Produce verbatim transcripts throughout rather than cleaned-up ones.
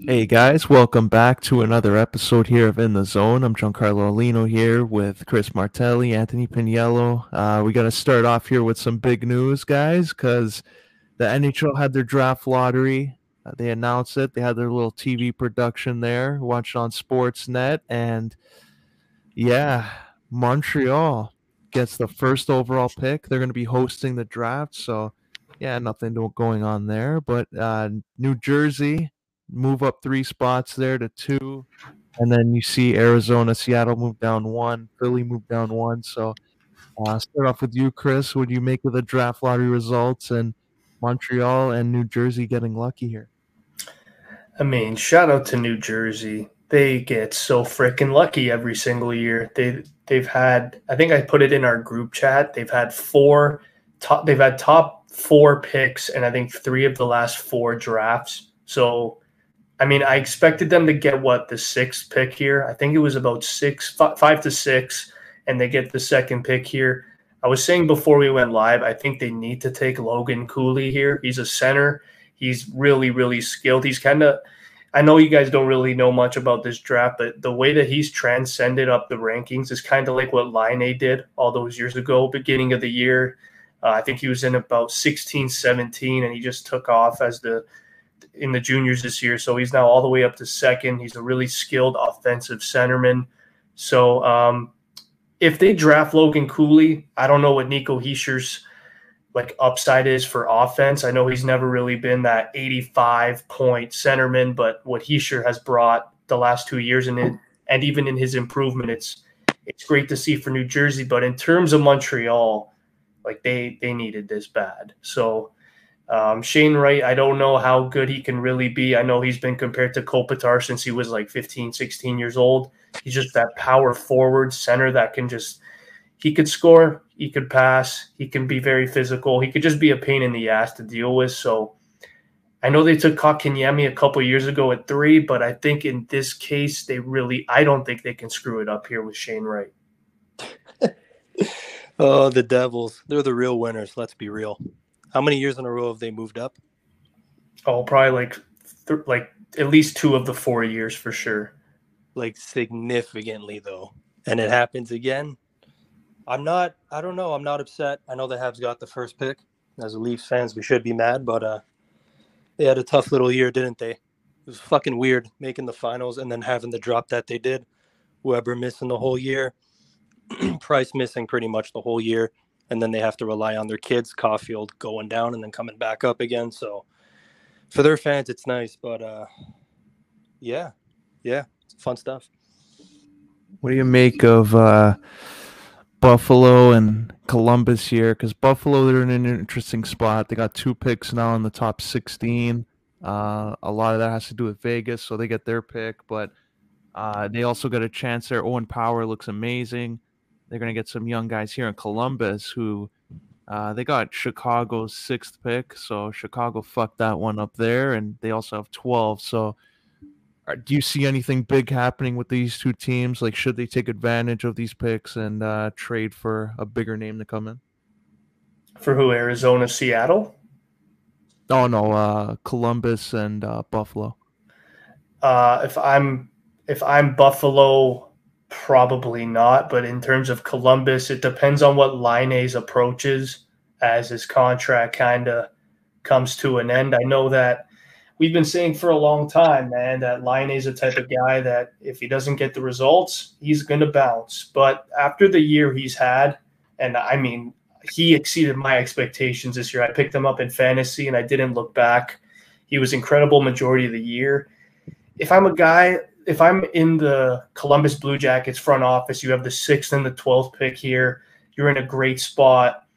Hey guys, welcome back to another episode here of In the Zone. I'm Giancarlo Alino here with Chris Martelli, Anthony Piniello. Uh, we got to start off here with some big news, guys, because the N H L had their draft lottery. Uh, they announced it. They had their little T V production there, watched on Sportsnet, and yeah, Montreal gets the first overall pick. They're going to be hosting the draft, so yeah, nothing going on there. But uh, New Jersey move up three spots there to two, and then you see Arizona, Seattle move down one, Philly move down one. So uh, start off with you, Chris. What do you make of the draft lottery results and Montreal and New Jersey getting lucky here? I mean, shout out to New Jersey. They get so freaking lucky every single year. They they've had, I think I put it in our group chat, they've had four top they've had top four picks, and I think three of the last four drafts. So I mean, I expected them to get, what, the sixth pick here? I think it was about six, five, five to six, and they get the second pick here. I was saying before we went live, I think they need to take Logan Cooley here. He's a center. He's really, really skilled. He's kind of – I know you guys don't really know much about this draft, but the way that he's transcended up the rankings is kind of like what Laine did all those years ago, beginning of the year. Uh, I think he was in about sixteen, seventeen, and he just took off as the – in the juniors this year. So he's now all the way up to second. He's a really skilled offensive centerman. So um, if they draft Logan Cooley, I don't know what Nico Heischer's like upside is for offense. I know he's never really been that eighty-five point centerman, but what Heischer has brought the last two years and in, and even in his improvement, it's it's great to see for New Jersey. But in terms of Montreal, like they they needed this bad. So Um, Shane Wright, I don't know how good he can really be. I know he's been compared to Kopitar since he was like fifteen, sixteen years old. He's just that power forward center that can just – he could score, he could pass, he can be very physical. He could just be a pain in the ass to deal with. So I know they took Kotkaniemi a couple years ago at three, but I think in this case they really – I don't think they can screw it up here with Shane Wright. Oh, the Devils. They're the real winners, let's be real. How many years in a row have they moved up? Oh, probably like th- like at least two of the four years for sure. Like significantly, though. And it happens again. I'm not – I don't know. I'm not upset. I know the Habs got the first pick. As Leafs fans, we should be mad. But uh, they had a tough little year, didn't they? It was fucking weird making the finals and then having the drop that they did. Weber missing the whole year. Price missing pretty much the whole year. And then they have to rely on their kids, Caulfield going down and then coming back up again. So for their fans, it's nice. But, uh, yeah, yeah, it's fun stuff. What do you make of uh, Buffalo and Columbus here? Because Buffalo, they're in an interesting spot. They got two picks now in the top sixteen. Uh, a lot of that has to do with Vegas, so they get their pick. But uh, they also got a chance there. Owen Power looks amazing. They're going to get some young guys here in Columbus who uh, they got Chicago's sixth pick. So Chicago fucked that one up there, and they also have twelve. So are, do you see anything big happening with these two teams? Like, should they take advantage of these picks and uh, trade for a bigger name to come in? For who, Arizona, Seattle? Oh, no, uh, Columbus and uh, Buffalo. Uh, if I'm if I'm Buffalo – probably not, but in terms of Columbus, it depends on what Laine's approach is as his contract kind of comes to an end. I know that we've been saying for a long time, man, that Laine's a type of guy that if he doesn't get the results, he's going to bounce. But after the year he's had, and I mean, he exceeded my expectations this year. I picked him up in fantasy, and I didn't look back. He was incredible majority of the year. If I'm a guy – If I'm in the Columbus Blue Jackets front office, you have the sixth and the twelfth pick here. You're in a great spot.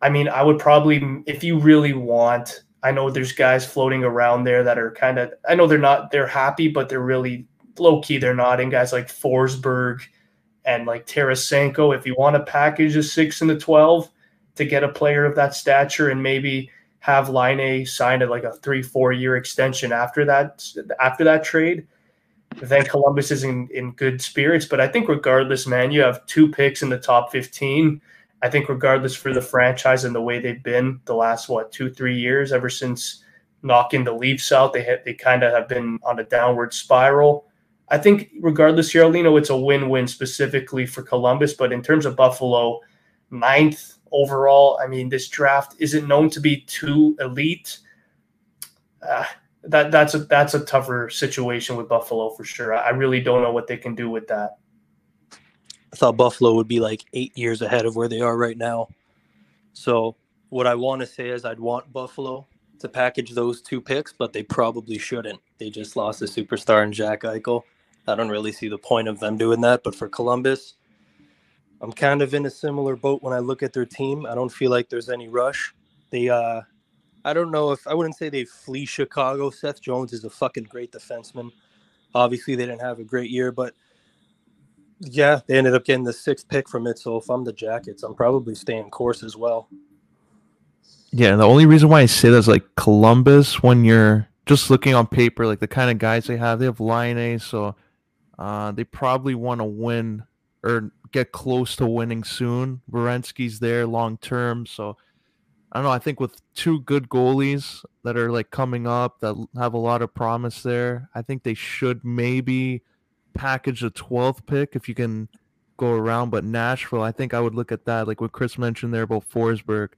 I mean, I would probably, if you really want, I know there's guys floating around there that are kind of, I know they're not, they're happy, but they're really low key. They're not in guys like Forsberg and like Tarasenko. If you want to package a six and the twelve to get a player of that stature and maybe have Laine sign at like a three, four year extension after that, after that trade, then Columbus is in, in good spirits. But I think regardless, man, you have two picks in the top fifteen. I think regardless for the franchise and the way they've been the last, what, two, three years, ever since knocking the Leafs out. They ha- they kind of have been on a downward spiral. I think regardless here, Alino, it's a win-win specifically for Columbus. But in terms of Buffalo, ninth overall, I mean, this draft isn't known to be too elite. Uh, that that's a that's a tougher situation with Buffalo for sure. I really don't know what they can do with that. I thought Buffalo would be like eight years ahead of where they are right now. So what I want to say is I'd want Buffalo to package those two picks, but they probably shouldn't. They just lost a superstar in Jack Eichel. I don't really see the point of them doing that. But for Columbus, I'm kind of in a similar boat when I look at their team. I don't feel like there's any rush. They, uh, I don't know if I wouldn't say they flee Chicago. Seth Jones is a fucking great defenseman. Obviously, they didn't have a great year, but yeah, they ended up getting the sixth pick from it. So if I'm the Jackets, I'm probably staying course as well. Yeah, and the only reason why I say that is like Columbus, when you're just looking on paper, like the kind of guys they have, they have Laine, so uh, they probably want to win or get close to winning soon. Werenski's there long term, so I don't know. I think with two good goalies that are like coming up that have a lot of promise there, I think they should maybe package a twelfth pick if you can go around. But Nashville, I think I would look at that, like what Chris mentioned there about Forsberg.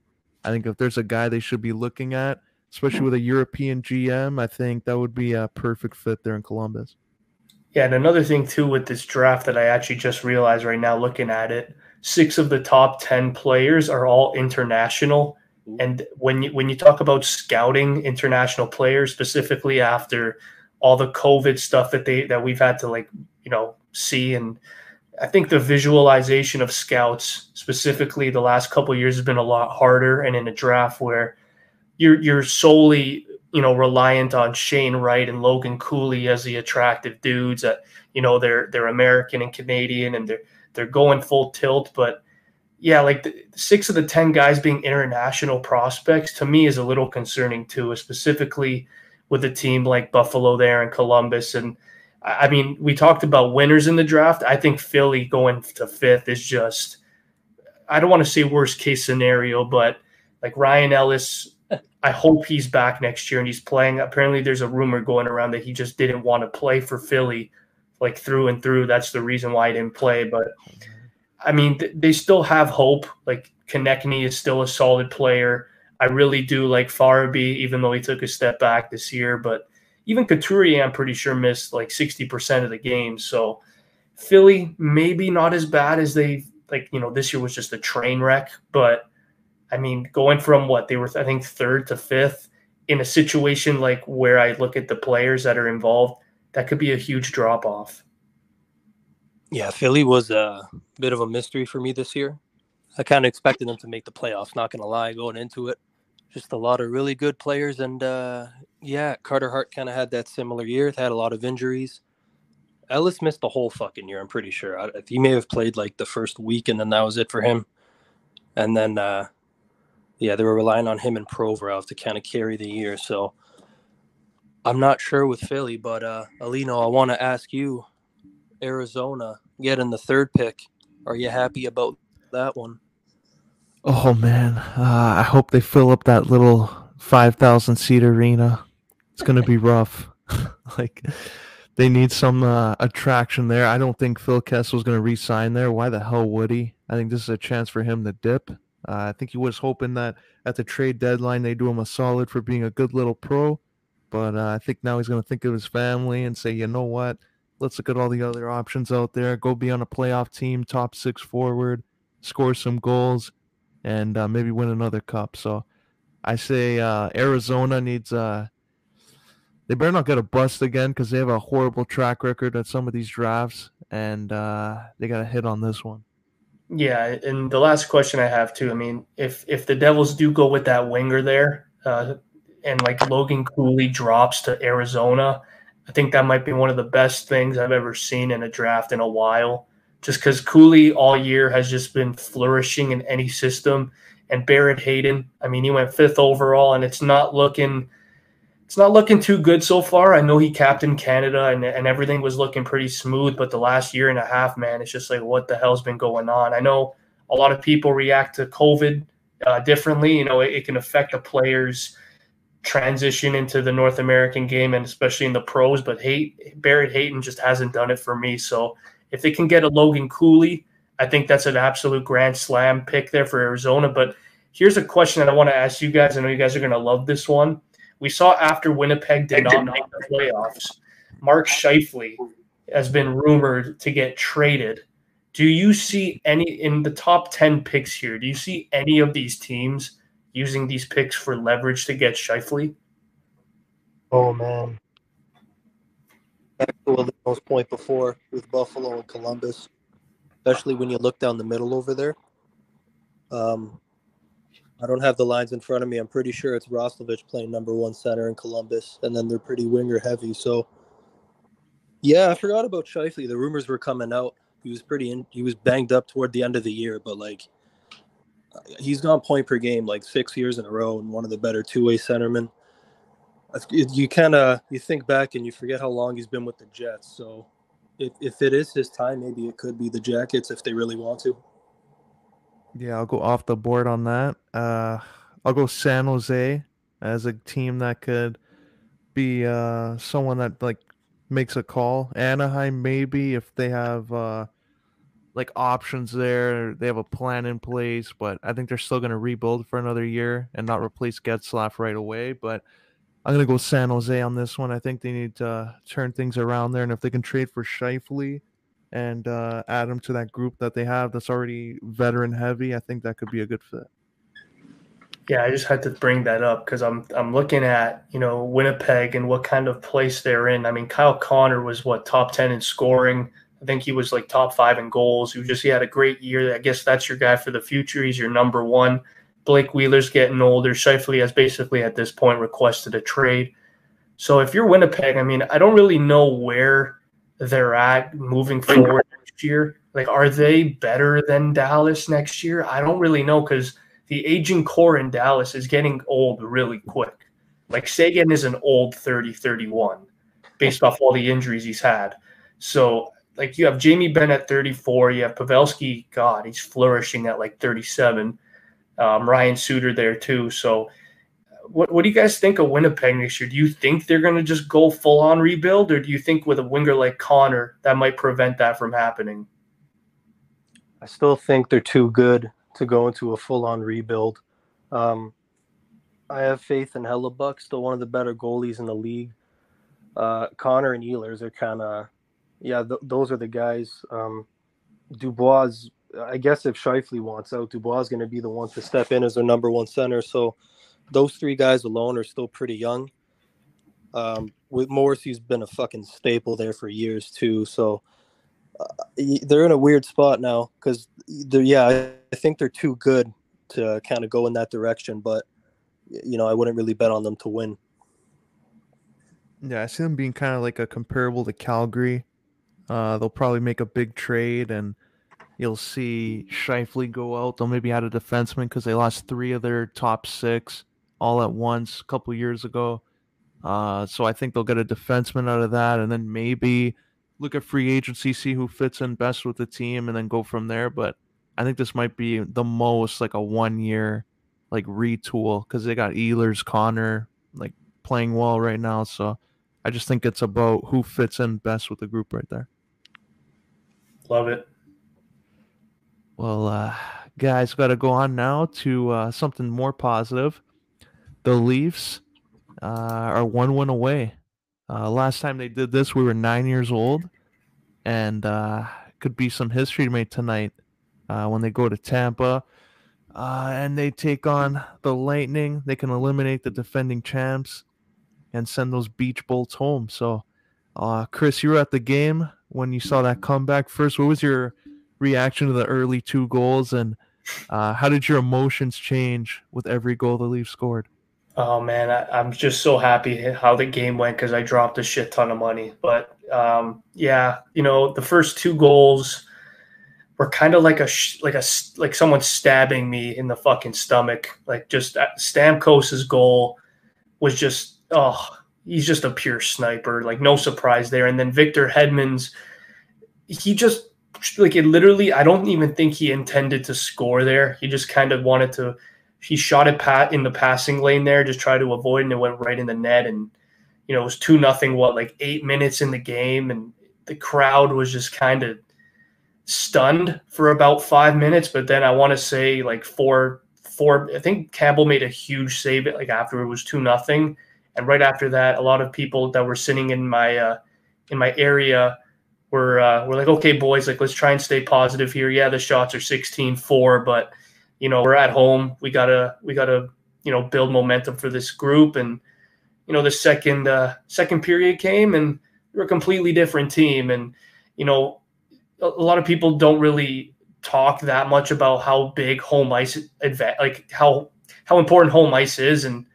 I think if there's a guy they should be looking at, especially with a European G M, I think that would be a perfect fit there in Columbus. Yeah, and another thing too with this draft that I actually just realized right now looking at it, six of the top ten players are all international. And when you, when you talk about scouting international players, specifically after all the COVID stuff that they that we've had to like, you know, see, and I think the visualization of scouts, specifically the last couple of years, has been a lot harder. And in a draft where you're you're solely, you know, reliant on Shane Wright and Logan Cooley as the attractive dudes that, you know, they're they're American and Canadian and they're they're going full tilt. But yeah, like the, six of the ten guys being international prospects to me is a little concerning too, specifically with a team like Buffalo there and Columbus. And I mean, we talked about winners in the draft. I think Philly going to fifth is just, I don't want to say worst case scenario, but like Ryan Ellis, I hope he's back next year and he's playing. Apparently there's a rumor going around that he just didn't want to play for Philly, like through and through. That's the reason why he didn't play. But I mean, th- they still have hope. Like Konechny is still a solid player. I really do like Farabee, even though he took a step back this year, but even Couturier, I'm pretty sure, missed like sixty percent of the game. So Philly, maybe not as bad as they – like, you know, this year was just a train wreck. But, I mean, going from what? They were, I think, third to fifth in a situation like where I look at the players that are involved, that could be a huge drop-off. Yeah, Philly was a bit of a mystery for me this year. I kind of expected them to make the playoffs, not going to lie, going into it. Just a lot of really good players. And, uh, yeah, Carter Hart kind of had that similar year. Had a lot of injuries. Ellis missed the whole fucking year, I'm pretty sure. I, he may have played, like, the first week, and then that was it for him. And then, uh, yeah, they were relying on him and Provorov to kind of carry the year. So I'm not sure with Philly, but, uh, Alino, I want to ask you, Arizona getting the third pick. Are you happy about that one? Oh, man. Uh, I hope they fill up that little five thousand seat arena. It's going to be rough. Like, they need some uh, attraction there. I don't think Phil Kessel's going to re-sign there. Why the hell would he? I think this is a chance for him to dip. Uh, I think he was hoping that at the trade deadline they do him a solid for being a good little pro. But uh, I think now he's going to think of his family and say, you know what? Let's look at all the other options out there. Go be on a playoff team, top six forward, score some goals, and uh, maybe win another cup. So I say uh, Arizona needs uh, – they better not get a bust again because they have a horrible track record at some of these drafts, and uh, they got to hit on this one. Yeah, and the last question I have too, I mean, if if the Devils do go with that winger there uh, and, like, Logan Cooley drops to Arizona, I think that might be one of the best things I've ever seen in a draft in a while. Just because Cooley all year has just been flourishing in any system. And Barrett Hayden, I mean, he went fifth overall, and it's not looking it's not looking too good so far. I know he captained Canada, and, and everything was looking pretty smooth, but the last year and a half, man, it's just like, what the hell's been going on? I know a lot of people react to COVID uh, differently. You know, it, it can affect a player's transition into the North American game and especially in the pros, but Hate, Barrett Hayton just hasn't done it for me. So if they can get a Logan Cooley, I think that's an absolute grand slam pick there for Arizona. But here's a question that I want to ask you guys. I know you guys are going to love this one. We saw after Winnipeg did not make the playoffs, Mark Scheifele has been rumored to get traded. Do you see any in the top ten picks here? Do you see any of these teams using these picks for leverage to get Scheifele? Oh, man. Back to Alino's point before with Buffalo and Columbus, especially when you look down the middle over there. Um, I don't have the lines in front of me. I'm pretty sure it's Roslovich playing number one center in Columbus, and then they're pretty winger heavy. So, yeah, I forgot about Scheifele. The rumors were coming out. He was pretty in, he was banged up toward the end of the year, but, like, he's gone point per game like six years in a row and one of the better two-way centermen. You kind of you think back and you forget how long he's been with the Jets. So if, if it is his time, maybe it could be the Jackets if they really want to. Yeah, I'll go off the board on that. Uh, I'll go San Jose as a team that could be uh, someone that, like, makes a call. Anaheim maybe if they have uh, – like options there. They have a plan in place, but I think they're still going to rebuild for another year and not replace Getzlaf right away. But I'm going to go San Jose on this one. I think they need to uh, turn things around there. And if they can trade for Scheifele and uh, add him to that group that they have that's already veteran heavy, I think that could be a good fit. Yeah, I just had to bring that up because I'm I'm looking at, you know, Winnipeg and what kind of place they're in. I mean, Kyle Connor was, what, top ten in scoring. I think he was like top five in goals. He was just he had a great year. I guess that's your guy for the future. He's your number one. Blake Wheeler's getting older. Scheifele has basically at this point requested a trade. So if you're Winnipeg, I mean, I don't really know where they're at moving forward next year. Like, are they better than Dallas next year? I don't really know because the aging core in Dallas is getting old really quick. Like, Sagan is an old thirty, thirty-one based off all the injuries he's had. So, like, you have Jamie Benn at thirty-four. You have Pavelski. God, he's flourishing at like thirty-seven. Um, Ryan Suter there too. So what what do you guys think of Winnipeg next year? Do you think they're going to just go full-on rebuild, or do you think with a winger like Connor that might prevent that from happening? I still think they're too good to go into a full-on rebuild. Um, I have faith in Hellebuck, still one of the better goalies in the league. Uh, Connor and Ehlers are kind of – Yeah, th- those are the guys. Um, Dubois, I guess if Scheifele wants out, Dubois is going to be the one to step in as their number one center. So those three guys alone are still pretty young. Um, with Morrissey's been a fucking staple there for years too. So uh, they're in a weird spot now because, yeah, I, I think they're too good to kind of go in that direction. But, you know, I wouldn't really bet on them to win. Yeah, I see them being kind of like a comparable to Calgary. Uh, they'll probably make a big trade, and you'll see Scheifele go out. They'll maybe add a defenseman because they lost three of their top six all at once a couple years ago. Uh, so I think they'll get a defenseman out of that, and then maybe look at free agency, see who fits in best with the team, and then go from there. But I think this might be the most like a one-year like retool because they got Ehlers, Connor like playing well right now. So I just think it's about who fits in best with the group right there. Love it. Well, uh, guys, got to go on now to uh, something more positive. The Leafs uh, are one win away. Uh, last time they did this, we were nine years old, and uh, could be some history made tonight uh, when they go to Tampa uh, and they take on the Lightning. They can eliminate the defending champs and send those beach bolts home. So, uh, Chris, you were at the game when you saw that comeback first. What was your reaction to the early two goals, and uh, how did your emotions change with every goal the Leafs scored? Oh, man, I, I'm just so happy how the game went because I dropped a shit ton of money. But, um, yeah, you know, the first two goals were kind of like a like a, like someone stabbing me in the fucking stomach. Like, just Stamkos' goal was just – oh, he's just a pure sniper. Like, no surprise there. And then Victor Hedman's, he just, like, it literally, I don't even think he intended to score there. He just kind of wanted to he shot at Pat in the passing lane there, just tried to avoid, and it went right in the net. And, you know, it was two nothing, what, like eight minutes in the game. And the crowd was just kind of stunned for about five minutes. But then I want to say like four, four, I think Campbell made a huge save like after it was two nothing. And right after that, a lot of people that were sitting in my, uh, in my area were, uh, were like, okay, boys, like, let's try and stay positive here. Yeah. The shots are sixteen four, but, you know, we're at home. We gotta, we gotta, you know, build momentum for this group. And, you know, the second, uh, second period came and we were a completely different team. And, you know, a, a lot of people don't really talk that much about how big home ice, adva- like how, how important home ice is. And,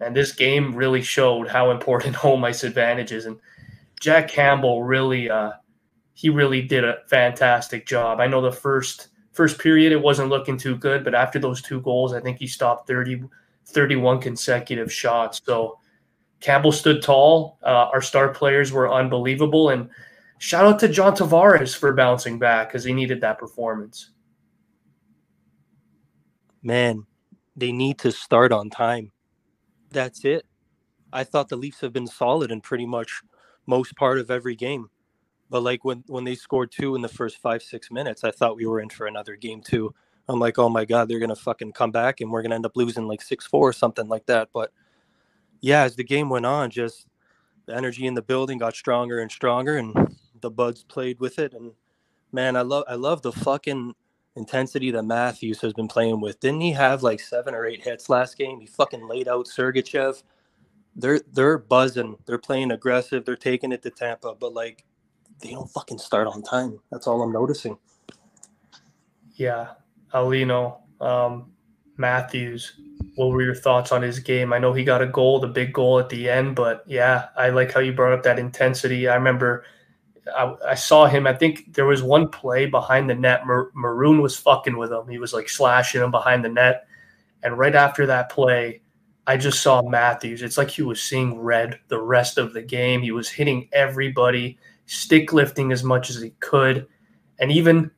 and this game really showed how important home ice advantage is. And Jack Campbell really, uh, he really did a fantastic job. I know the first, First period, it wasn't looking too good, but after those two goals, I think he stopped thirty, thirty-one consecutive shots. So Campbell stood tall. Uh, our star players were unbelievable. And shout out to John Tavares for bouncing back because he needed that performance. Man, they need to start on time. That's it. I thought the Leafs have been solid in pretty much most part of every game. But, like, when, when they scored two in the first five, six minutes, I thought we were in for another game, too. I'm like, oh, my God, they're going to fucking come back and we're going to end up losing, like, six four or something like that. But, yeah, as the game went on, just the energy in the building got stronger and stronger, and the Buds played with it. And, man, I love I love the fucking intensity that Matthews has been playing with. Didn't he have, like, seven or eight hits last game? He fucking laid out Sergachev. They're, they're buzzing. They're playing aggressive. They're taking it to Tampa. But, like, they don't fucking start on time. That's all I'm noticing. Yeah. Alino, um, Matthews, what were your thoughts on his game? I know he got a goal, the big goal at the end, but yeah, I like how you brought up that intensity. I remember I, I saw him. I think there was one play behind the net. Mar- Maroon was fucking with him. He was like slashing him behind the net. And right after that play, I just saw Matthews. It's like he was seeing red the rest of the game. He was hitting everybody, stick lifting as much as he could. And even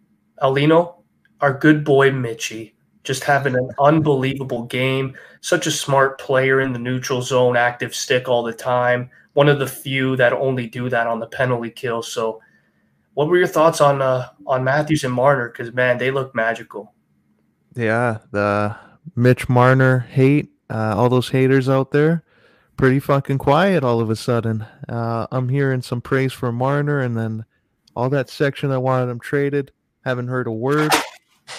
Alino, our good boy Mitchie, just having an unbelievable game. Such a smart player in the neutral zone, active stick all the time. One of the few that only do that on the penalty kill. So what were your thoughts on uh, on Matthews and Marner? Because, man, they look magical. Yeah, the Mitch Marner hate, uh, all those haters out there. Pretty fucking quiet all of a sudden. Uh, I'm hearing some praise for Marner, and then all that section that wanted him traded, haven't heard a word.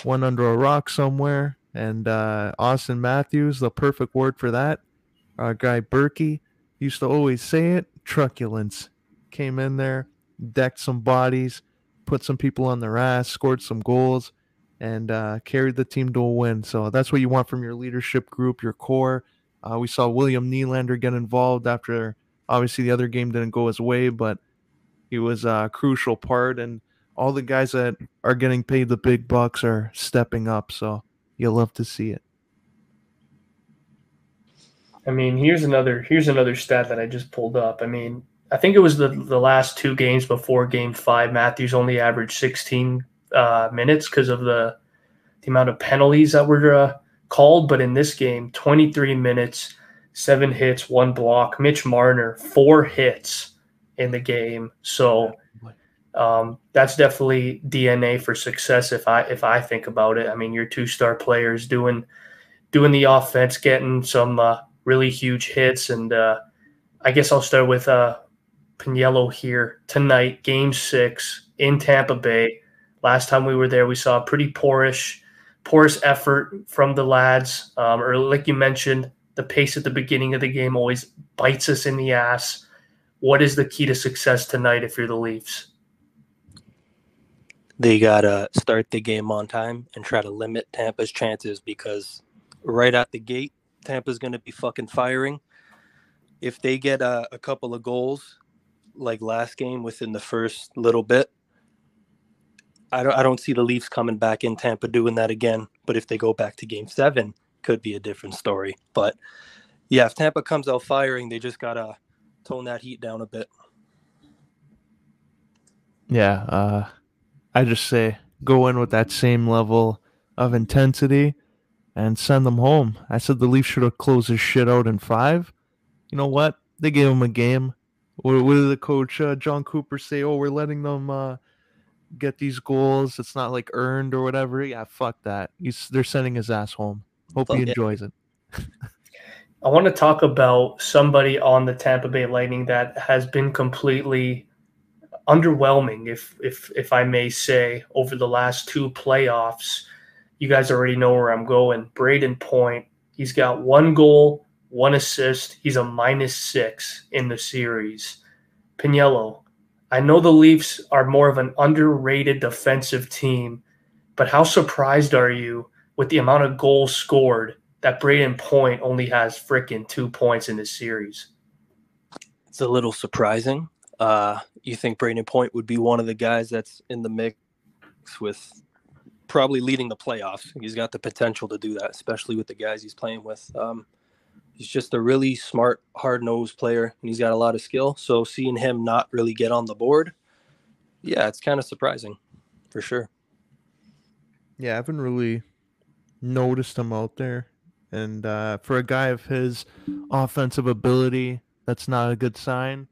Went under a rock somewhere. And uh, Auston Matthews, the perfect word for that. Our guy Berkey used to always say it. Truculence. Came in there, decked some bodies, put some people on their ass, scored some goals, and uh, carried the team to a win. So that's what you want from your leadership group, your core. Uh, we saw William Nylander get involved after, obviously, the other game didn't go his way, but he was a crucial part. And all the guys that are getting paid the big bucks are stepping up, so you'll love to see it. I mean, here's another here's another stat that I just pulled up. I mean, I think it was the, the last two games before Game five, Matthews only averaged sixteen uh, minutes because of the, the amount of penalties that were uh, – called, but in this game, twenty-three minutes, seven hits, one block. Mitch Marner, four hits in the game. So um, that's definitely D N A for success. If I if I think about it, I mean, your two star players doing doing the offense, getting some uh, really huge hits, and uh, I guess I'll start with uh, Piniello here tonight, Game Six in Tampa Bay. Last time we were there, we saw a pretty poorish. Poorest effort from the lads, um, or like you mentioned, the pace at the beginning of the game always bites us in the ass. What is the key to success tonight if you're the Leafs? They got to start the game on time and try to limit Tampa's chances, because right out the gate, Tampa's going to be fucking firing. If they get a, a couple of goals like last game within the first little bit, I don't, I don't see the Leafs coming back in Tampa doing that again. But if they go back to Game seven, could be a different story. But, yeah, if Tampa comes out firing, they just got to tone that heat down a bit. Yeah, uh, I just say go in with that same level of intensity and send them home. I said the Leafs should have closed this shit out in five. You know what? They gave them a game. What, what did the coach, uh, John Cooper, say? Oh, we're letting them uh, get these goals. It's not, like, earned or whatever. Yeah, fuck that. He's, they're sending his ass home. Hope fuck he enjoys it. it. I want to talk about somebody on the Tampa Bay Lightning that has been completely underwhelming, if if if I may say, over the last two playoffs. You guys already know where I'm going. Brayden Point, he's got one goal, one assist. He's a minus six in the series. Piniello, I know the Leafs are more of an underrated defensive team, but how surprised are you with the amount of goals scored that Brayden Point only has freaking two points in this series? It's a little surprising. Uh, you think Brayden Point would be one of the guys that's in the mix with – probably leading the playoffs. He's got the potential to do that, especially with the guys he's playing with. Um, he's just a really smart, hard-nosed player, and he's got a lot of skill. So seeing him not really get on the board, yeah, it's kind of surprising for sure. Yeah, I haven't really noticed him out there. And uh, for a guy of his offensive ability, that's not a good sign.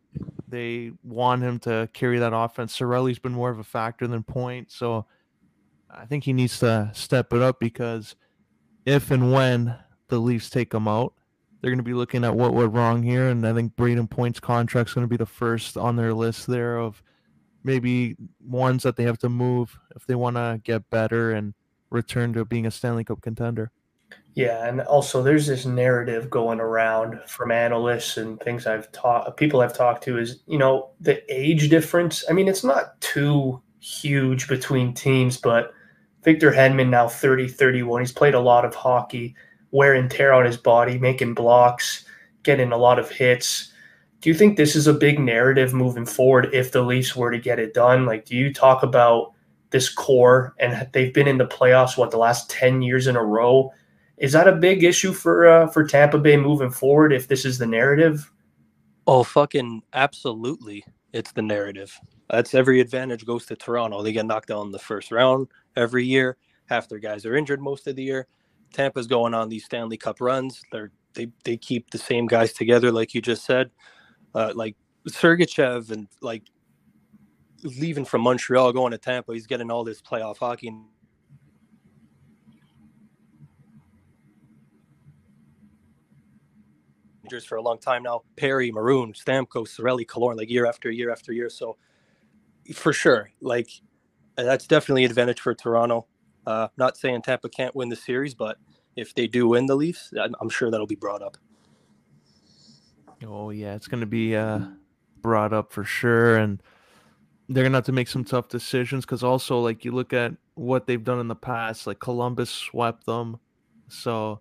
They want him to carry that offense. Cirelli's been more of a factor than Point, so I think he needs to step it up, because if and when the Leafs take him out, they're going to be looking at what went wrong here, and I think Brayden Point's contract's going to be the first on their list there of maybe ones that they have to move if they want to get better and return to being a Stanley Cup contender. Yeah, and also there's this narrative going around from analysts and things I've taught, people I've talked to, is, you know, the age difference. I mean, it's not too huge between teams, but Victor Hedman, now thirty, thirty-one, he's played a lot of hockey, wear and tear on his body, making blocks, getting a lot of hits. Do you think this is a big narrative moving forward if the Leafs were to get it done? Like, do you talk about this core, and they've been in the playoffs, what, the last ten years in a row? Is that a big issue for uh, for Tampa Bay moving forward if this is the narrative? Oh, fucking absolutely. It's the narrative. That's every advantage goes to Toronto. They get knocked out in the first round every year. Half their guys are injured most of the year. Tampa's going on these Stanley Cup runs. They're, they they keep the same guys together, like you just said. Uh, like Sergachev and like leaving from Montreal, going to Tampa, he's getting all this playoff hockey. For a long time now. Perry, Maroon, Stamkos, Cirelli, Killorn, like year after year after year. So for sure, like that's definitely an advantage for Toronto. Uh, not saying Tampa can't win the series, but if they do win the Leafs, I'm sure that'll be brought up. Oh yeah, it's going to be uh, brought up for sure. And they're going to have to make some tough decisions, because also, like, you look at what they've done in the past, like Columbus swept them. So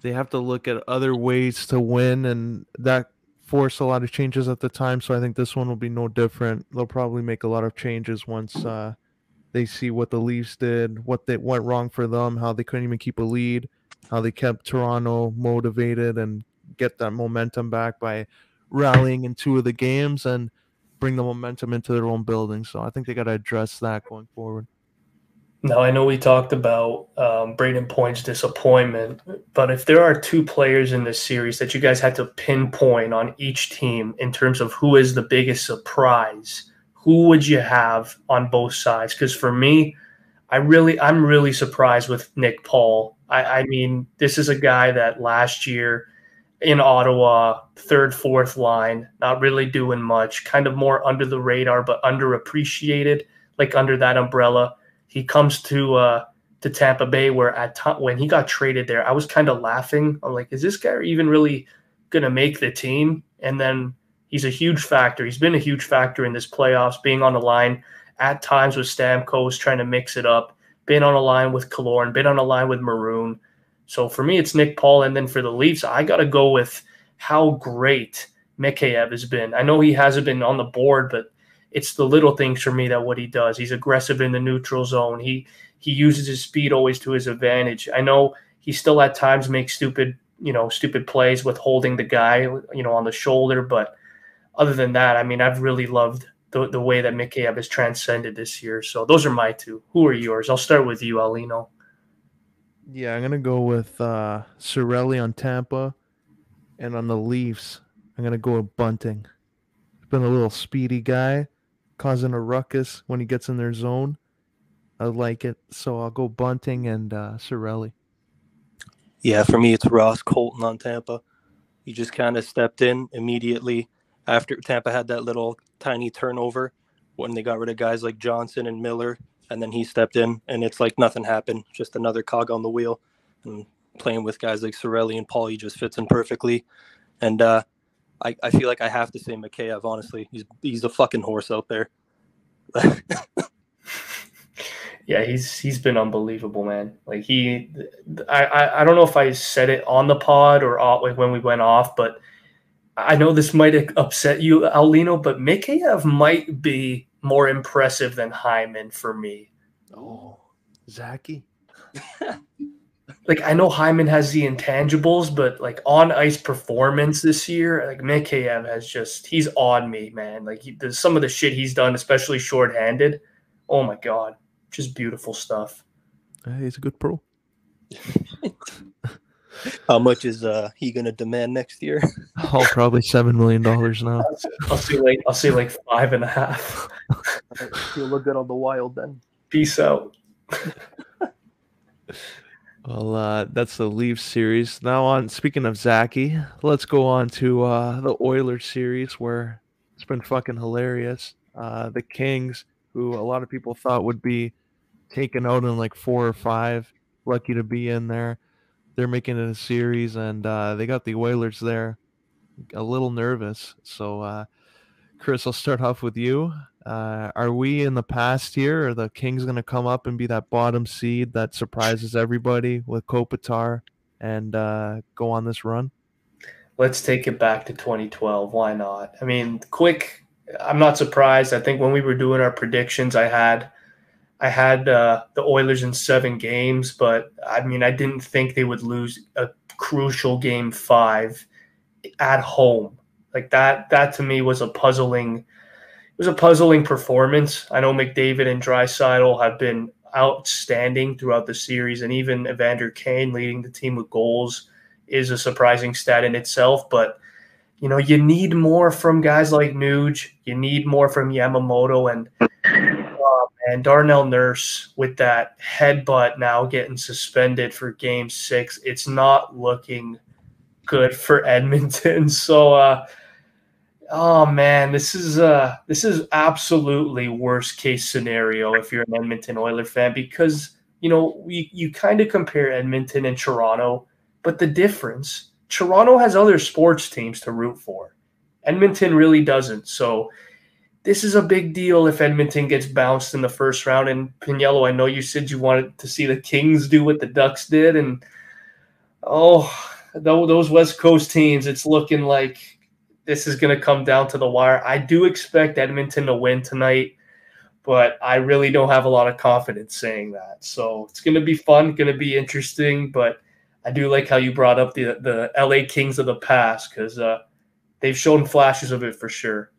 they have to look at other ways to win, and that forced a lot of changes at the time. So I think this one will be no different. They'll probably make a lot of changes once uh, they see what the Leafs did, what they went wrong for them, how they couldn't even keep a lead, how they kept Toronto motivated and get that momentum back by rallying in two of the games and bring the momentum into their own building. So I think they got to address that going forward. Now, I know we talked about um, Brayden Point's disappointment, but if there are two players in this series that you guys had to pinpoint on each team in terms of who is the biggest surprise, who would you have on both sides? Because for me, I really, I'm really surprised with Nick Paul. I, I mean, this is a guy that last year in Ottawa, third, fourth line, not really doing much, kind of more under the radar, but underappreciated, like under that umbrella. He comes to uh, to Tampa Bay, where at t- when he got traded there, I was kind of laughing. I'm like, is this guy even really going to make the team? And then he's a huge factor. He's been a huge factor in this playoffs, being on the line at times with Stamkos, trying to mix it up, been on a line with Killorn, been on a line with Maroon. So for me, it's Nick Paul. And then for the Leafs, I got to go with how great Mikheyev has been. I know he hasn't been on the board, but it's the little things for me that what he does. He's aggressive in the neutral zone. He he uses his speed always to his advantage. I know he still at times makes stupid, you know, stupid plays with holding the guy, you know, on the shoulder. But other than that, I mean, I've really loved the, the way that Mikheyev has transcended this year. So those are my two. Who are yours? I'll start with you, Alino. Yeah, I'm going to go with uh, Cirelli on Tampa. And on the Leafs, I'm going to go with Bunting. He's been a little speedy guy, causing a ruckus when he gets in their zone. I like it. So I'll go Bunting and uh, Cirelli. Yeah, for me, it's Ross Colton on Tampa. He just kind of stepped in immediately after Tampa had that little tiny turnover when they got rid of guys like Johnson and Miller, and then he stepped in, and it's like nothing happened, just another cog on the wheel. And playing with guys like Cirelli and Paul, he just fits in perfectly. And uh, I, I feel like I have to say Mikheyev, honestly. He's he's a fucking horse out there. Yeah, he's he's been unbelievable, man. Like he, I, I, I don't know if I said it on the pod or off, like when we went off, but I know this might upset you, Alino, but Mikheyev might be more impressive than Hyman for me. Oh, Zachy. Like I know Hyman has the intangibles, but like on ice performance this year, like Mikheyev has just, he's on me, man. Like he, the, some of the shit he's done, especially shorthanded. Oh my God. Just beautiful stuff. Uh, he's a good pro. How much is uh, he going to demand next year? Oh, probably seven million dollars now. I'll see like, I'll see like five and a half. You'll look good on the Wild then. Peace out. Well, uh, that's the Leafs series. Now on, speaking of Zachy, let's go on to uh, the Oilers series where it's been fucking hilarious. Uh, the Kings, who a lot of people thought would be taken out in like four or five, lucky to be in there. They're making it a series, and uh, they got the Oilers there a little nervous. So, uh, Chris, I'll start off with you. Uh, are we in the past here? Are the Kings going to come up and be that bottom seed that surprises everybody with Kopitar and uh, go on this run? Let's take it back to twenty twelve. Why not? I mean, quick... I'm not surprised. I think when we were doing our predictions, I had I had uh, the Oilers in seven games, but I mean, I didn't think they would lose a crucial game five at home. Like that, that to me was a puzzling, it was a puzzling performance. I know McDavid and Draisaitl have been outstanding throughout the series, and even Evander Kane leading the team with goals is a surprising stat in itself, but you know, you need more from guys like Nuge. You need more from Yamamoto and uh, and Darnell Nurse with that headbutt now getting suspended for game six. It's not looking good for Edmonton. So, uh, oh man, this is uh, this is absolutely worst case scenario if you're an Edmonton Oilers fan because you know you you kind of compare Edmonton and Toronto, but the difference. Toronto has other sports teams to root for. Edmonton really doesn't. So this is a big deal if Edmonton gets bounced in the first round. And Piniello, I know you said you wanted to see the Kings do what the Ducks did. And, oh, those West Coast teams, it's looking like this is going to come down to the wire. I do expect Edmonton to win tonight, but I really don't have a lot of confidence saying that. So it's going to be fun, going to be interesting, but I do like how you brought up the the L A Kings of the past because uh, they've shown flashes of it for sure.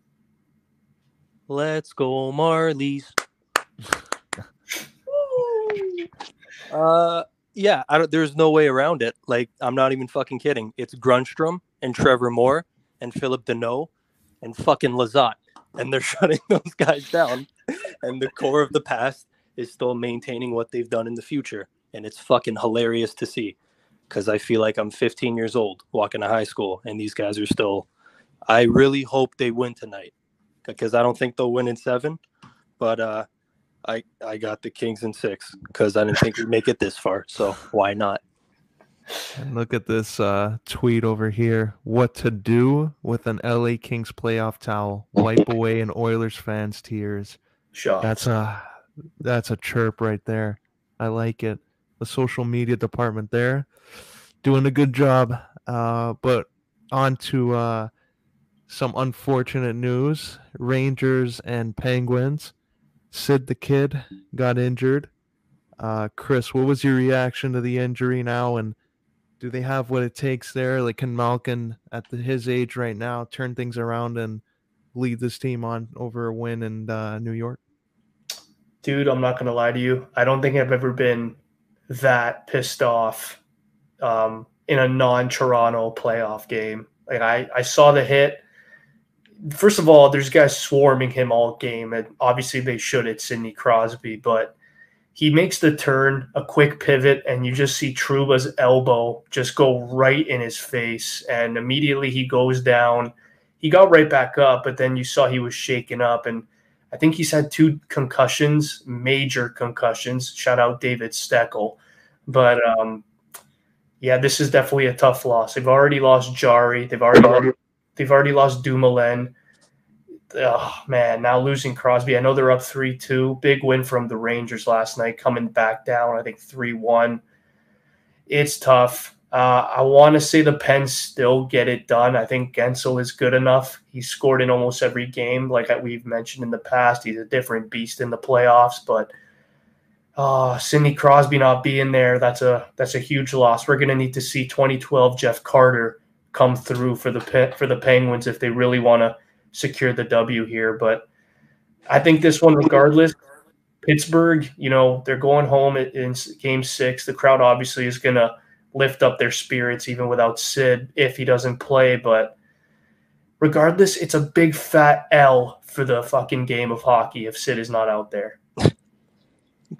Let's go, Marlies. uh, yeah, I don't, there's no way around it. Like, I'm not even fucking kidding. It's Grundstrom and Trevor Moore and Philip Deneau and fucking Lizotte, and they're shutting those guys down. And the core of the past is still maintaining what they've done in the future, and it's fucking hilarious to see. Because I feel like I'm fifteen years old walking to high school, and these guys are still – I really hope they win tonight because I don't think they'll win in seven. But uh, I I got the Kings in six because I didn't think we'd make it this far, so why not? And look at this uh, tweet over here. What to do with an L A Kings playoff towel. Wipe away an Oilers fan's tears. Sure. That's a, that's a chirp right there. I like it. The social media department there doing a good job. Uh, but on to uh, some unfortunate news. Rangers and Penguins. Sid the Kid got injured. Uh, Chris, what was your reaction to the injury now? And do they have what it takes there? Like, can Malkin, at the, his age right now, turn things around and lead this team on over a win in uh, New York? Dude, I'm not going to lie to you. I don't think I've ever been that pissed off um, in a non-Toronto playoff game. Like I, I saw the hit. First of all, there's guys swarming him all game, and obviously they should at Sidney Crosby, but he makes the turn, a quick pivot, and you just see Truba's elbow just go right in his face, and immediately he goes down. He got right back up, but then you saw he was shaken up, and I think he's had two concussions, major concussions. Shout out David Steckel. But, um, yeah, this is definitely a tough loss. They've already lost Jari. They've already lost, they've already lost Dumoulin. Oh, man, now losing Crosby. I know they're up three two. Big win from the Rangers last night, coming back down, I think three one. It's tough. Uh, I want to say the Pens still get it done. I think Gensel is good enough. He scored in almost every game, like we've mentioned in the past. He's a different beast in the playoffs. But uh, Sidney Crosby not being there, that's a that's a huge loss. We're going to need to see twenty twelve Jeff Carter come through for the for the Penguins if they really want to secure the W here. But I think this one, regardless, Pittsburgh, you know, they're going home in Game Six. The crowd obviously is going to lift up their spirits even without Sid if he doesn't play. But regardless, it's a big fat L for the fucking game of hockey if Sid is not out there.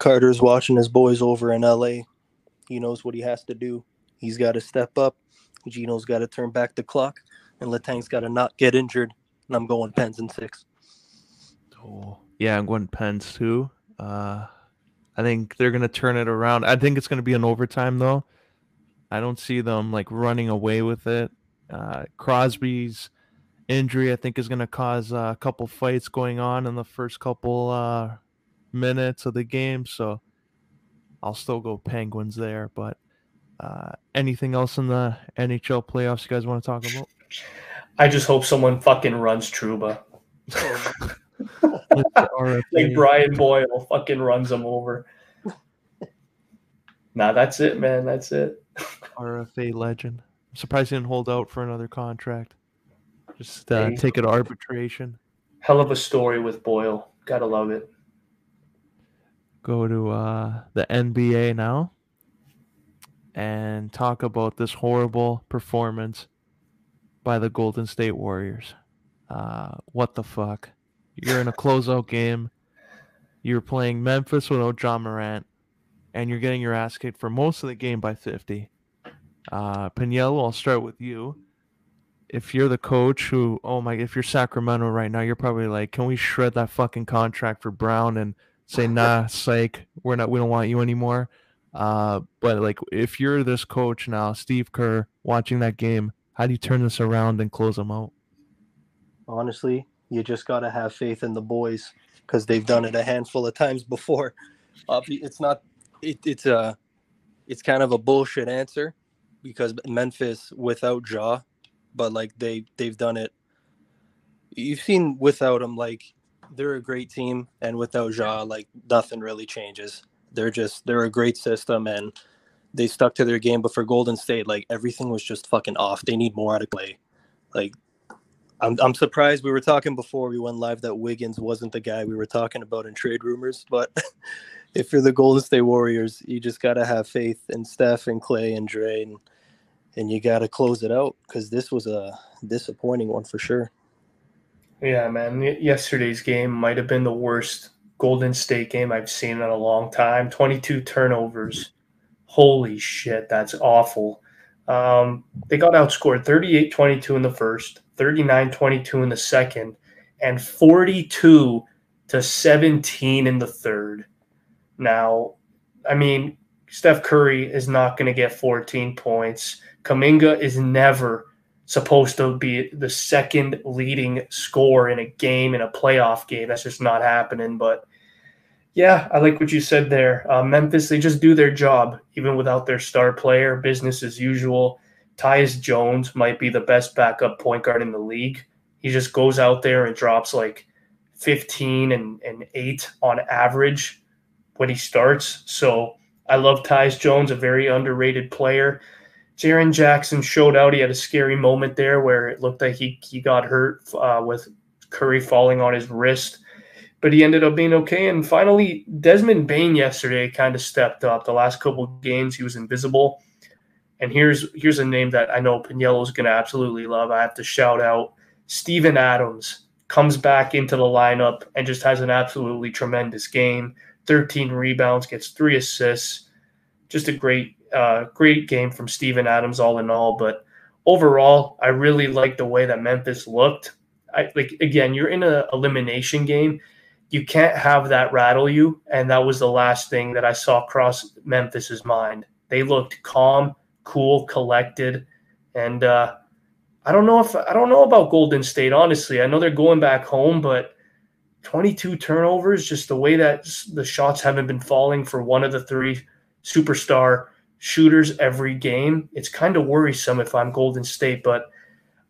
Carter's watching his boys over in L A. He knows what he has to do. He's got to step up. Gino's got to turn back the clock. And Letang's got to not get injured. And I'm going Pens in six. Oh, yeah, I'm going Pens too. Uh, I think they're going to turn it around. I think it's going to be an overtime, though. I don't see them, like, running away with it. Uh, Crosby's injury, I think, is going to cause uh, a couple fights going on in the first couple uh, minutes of the game. So I'll still go Penguins there. But uh, anything else in the N H L playoffs you guys want to talk about? I just hope someone fucking runs Truba. Like Brian Boyle fucking runs him over. Nah, that's it, man. That's it. R F A legend. I'm surprised he didn't hold out for another contract. Just uh, take it to arbitration. Hell of a story with Boyle. Gotta love it. Go to uh, the N B A now and talk about this horrible performance by the Golden State Warriors. Uh, what the fuck? You're in a closeout game. You're playing Memphis without Ja Morant. And you're getting your ass kicked for most of the game by fifty. Uh, Piniello, I'll start with you. If you're the coach who, oh my, if you're Sacramento right now, you're probably like, can we shred that fucking contract for Brown and say, nah, psych, we're not, we don't want you anymore. Uh, but like, if you're this coach now, Steve Kerr, watching that game, how do you turn this around and close them out? Honestly, you just got to have faith in the boys because they've done it a handful of times before. Uh, it's not. It, it's a, it's kind of a bullshit answer because Memphis without Ja, but like they, they've done it. You've seen without them, like they're a great team, and without Ja, like nothing really changes. They're just, they're a great system and they stuck to their game. But for Golden State, like everything was just fucking off. They need more out of Klay. Like I'm, I'm surprised we were talking before we went live that Wiggins wasn't the guy we were talking about in trade rumors, but if you're the Golden State Warriors, you just got to have faith in Steph and Klay and Dre, and, and you got to close it out because this was a disappointing one for sure. Yeah, man. Yesterday's game might have been the worst Golden State game I've seen in a long time. twenty-two turnovers. Holy shit, that's awful. Um, they got outscored thirty-eight twenty-two in the first, thirty-nine twenty-two in the second, and forty-two to seventeen in the third. Now, I mean, Steph Curry is not going to get fourteen points. Kuminga is never supposed to be the second leading scorer in a game, in a playoff game. That's just not happening. But, yeah, I like what you said there. Uh, Memphis, they just do their job, even without their star player. Business as usual. Tyus Jones might be the best backup point guard in the league. He just goes out there and drops like fifteen and, and eight on average when he starts. So I love Tyus Jones, a very underrated player. Jaren Jackson showed out. He had a scary moment there where it looked like he, he got hurt uh, with Curry falling on his wrist. but he ended up being okay. And finally, Desmond Bane yesterday kind of stepped up. The last couple of games, he was invisible. And here's here's a name that I know Piniello's going to absolutely love. I have to shout out Steven Adams. Comes back into the lineup and just has an absolutely tremendous game. thirteen rebounds, gets three assists. Just a great, uh, great game from Steven Adams all in all. But overall, I really like the way that Memphis looked. I, like again, you're in an elimination game. You can't have that rattle you, and that was the last thing that I saw cross Memphis's mind. They looked calm, cool, collected, and uh, I don't know if I don't know about Golden State. Honestly, I know they're going back home, but twenty-two turnovers, just the way that the shots haven't been falling for one of the three superstar shooters every game. It's kind of worrisome if I'm Golden State, but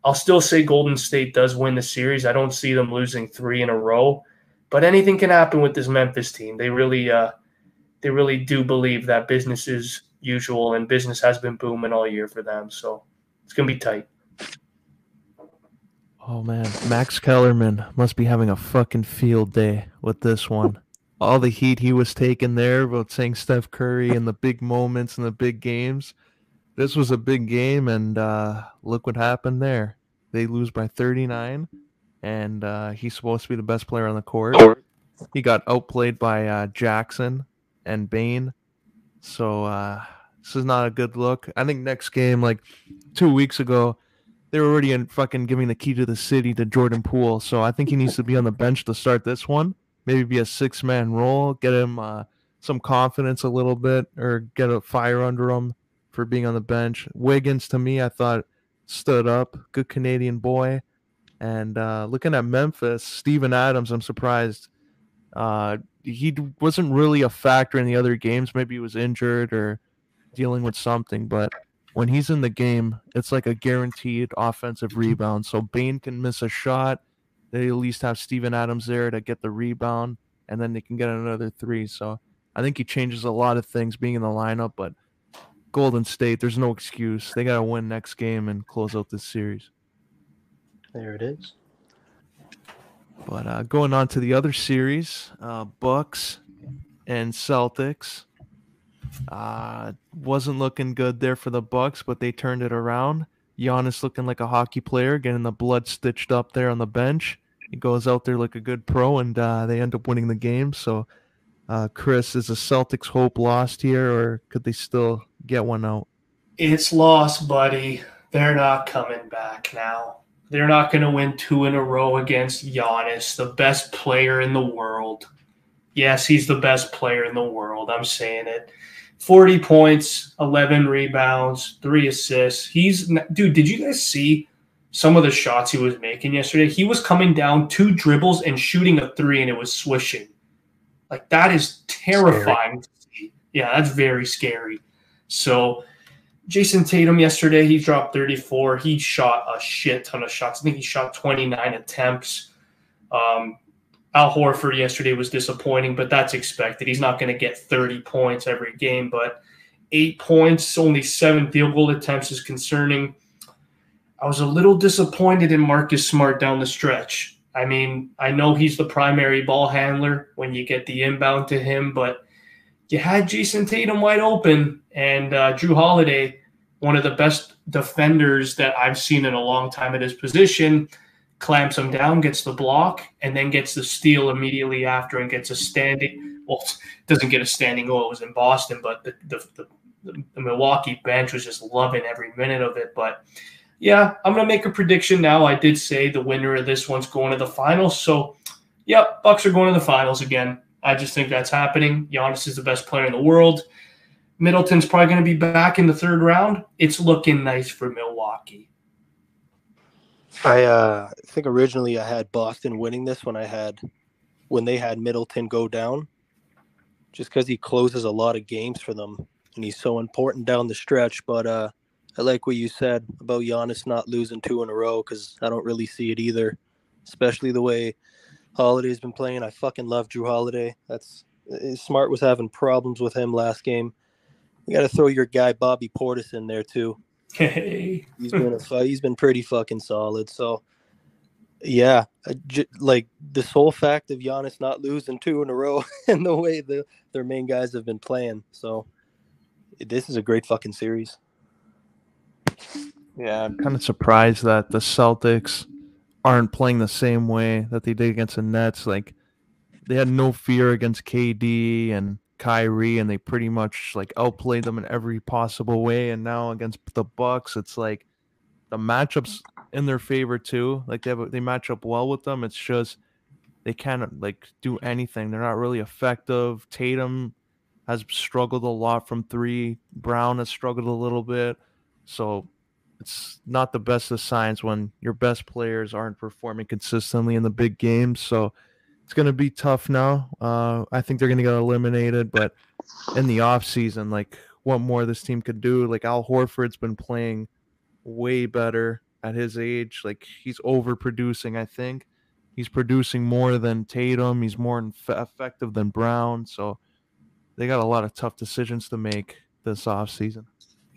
I'll still say Golden State does win the series. I don't see them losing three in a row, but anything can happen with this Memphis team. They really, uh, they really do believe that business is usual, and business has been booming all year for them. So it's going to be tight. Oh man, Max Kellerman must be having a fucking field day with this one. All the heat he was taking there about saying Steph Curry and the big moments and the big games. This was a big game, and uh, look what happened there. They lose by thirty-nine, and uh, he's supposed to be the best player on the court. He got outplayed by uh, Jackson and Bane, so uh, this is not a good look. I think next game, like two weeks ago, they were already in fucking giving the key to the city to Jordan Poole, so I think he needs to be on the bench to start this one. Maybe be a six-man role, get him uh, some confidence a little bit, or get a fire under him for being on the bench. Wiggins, to me, I thought stood up. Good Canadian boy. And uh, looking at Memphis, Steven Adams, I'm surprised. Uh, he wasn't really a factor in the other games. Maybe he was injured or dealing with something. But when he's in the game, it's like a guaranteed offensive rebound. So Bane can miss a shot. They at least have Steven Adams there to get the rebound, and then they can get another three. So I think he changes a lot of things being in the lineup, but Golden State, there's no excuse. They got to win next game and close out this series. There it is. But uh, going on to the other series, uh, Bucks and Celtics. Uh, wasn't looking good there for the Bucks, but they turned it around. Giannis looking like a hockey player, getting the blood stitched up there on the bench. He goes out there like a good pro, and uh, they end up winning the game. So, uh, Chris, is the Celtics' hope lost here, or could they still get one out? It's lost, buddy. They're not coming back now. They're not going to win two in a row against Giannis, the best player in the world. Yes, he's the best player in the world. I'm saying it. forty points, eleven rebounds, three assists. He's dude, did you guys see some of the shots he was making yesterday? He was coming down two dribbles and shooting a three, and it was swishing. Like, that is terrifying to see. Yeah, that's very scary. So Jason Tatum yesterday, he dropped thirty-four. He shot a shit ton of shots. I think he shot twenty-nine attempts. Um Al Horford yesterday was disappointing, but that's expected. He's not going to get thirty points every game, but eight points, only seven field goal attempts is concerning. I was a little disappointed in Marcus Smart down the stretch. I mean, I know he's the primary ball handler when you get the inbound to him, but you had Jason Tatum wide open, and uh, Drew Holiday, one of the best defenders that I've seen in a long time at his position, clamps him down, gets the block, and then gets the steal immediately after and gets a standing – well, doesn't get a standing goal. It was in Boston, but the, the, the, the Milwaukee bench was just loving every minute of it. But, yeah, I'm going to make a prediction now. I did say the winner of this one's going to the finals. So, yep, Bucks are going to the finals again. I just think that's happening. Giannis is the best player in the world. Middleton's probably going to be back in the third round. It's looking nice for Milwaukee. I uh, think originally I had Boston winning this when I had when they had Middleton go down, just because he closes a lot of games for them and he's so important down the stretch. But uh, I like what you said about Giannis not losing two in a row, because I don't really see it either, especially the way Holiday's been playing. I fucking love Drew Holiday. That's Smart was having problems with him last game. You got to throw your guy Bobby Portis in there too. Hey. he's been a, he's been pretty fucking solid. So Yeah, j- like the sole fact of Giannis not losing two in a row and the way the their main guys have been playing. So this is a great fucking series. Yeah, I'm kind of surprised that the Celtics aren't playing the same way that they did against the Nets. Like, they had no fear against K D and Kyrie, and they pretty much like outplayed them in every possible way. And now against the Bucks, it's like the matchups in their favor too. Like, they have a, they match up well with them. It's just they can't like do anything. They're not really effective. Tatum has struggled a lot from three. Brown has struggled a little bit. So it's not the best of signs when your best players aren't performing consistently in the big games. So it's going to be tough now. Uh, I think they're going to get eliminated, but in the offseason, like, what more this team could do? Like, Al Horford's been playing way better at his age. Like, he's overproducing, I think. He's producing more than Tatum. He's more inf- effective than Brown. So they got a lot of tough decisions to make this offseason.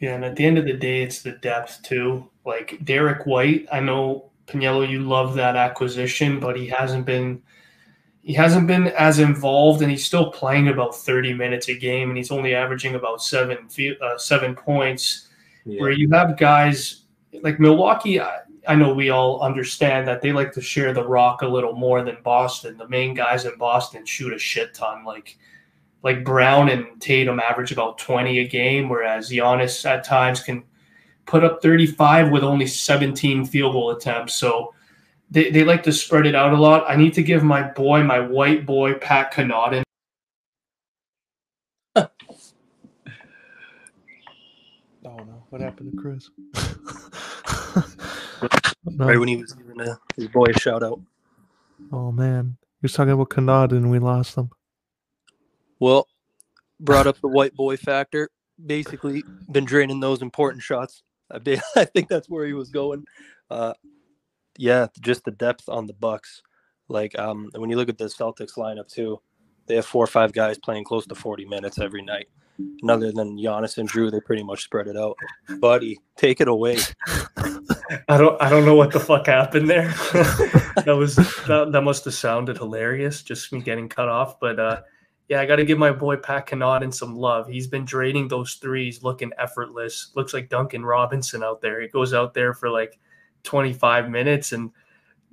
Yeah, and at the end of the day, it's the depth, too. Like, Derek White, I know, Piniello, you love that acquisition, but he hasn't been – He hasn't been as involved, and he's still playing about thirty minutes a game, and he's only averaging about seven uh, seven points. Yeah. Where you have guys like Milwaukee, I, I know we all understand that they like to share the rock a little more than Boston. The main guys in Boston shoot a shit ton. Like like Brown and Tatum average about twenty a game, whereas Giannis at times can put up thirty-five with only seventeen field goal attempts. So They they like to spread it out a lot. I need to give my boy, my white boy, Pat Connaughton. Oh, no. What happened to Chris? Right when he was giving a, his boy a shout-out. Oh, man. He was talking about Connaughton, and we lost him. Well, brought up the white boy factor. Basically, been draining those important shots. I, be, I think that's where he was going. Uh Yeah, just the depth on the Bucks. Like, um, when you look at the Celtics lineup too, they have four or five guys playing close to forty minutes every night. And other than Giannis and Drew, they pretty much spread it out. Buddy, take it away. I don't, I don't know what the fuck happened there. that was that, that must have sounded hilarious, just me getting cut off. But uh, yeah, I got to give my boy Pat Connaughton some love. He's been draining those threes, looking effortless. Looks like Duncan Robinson out there. He goes out there for like twenty-five minutes, and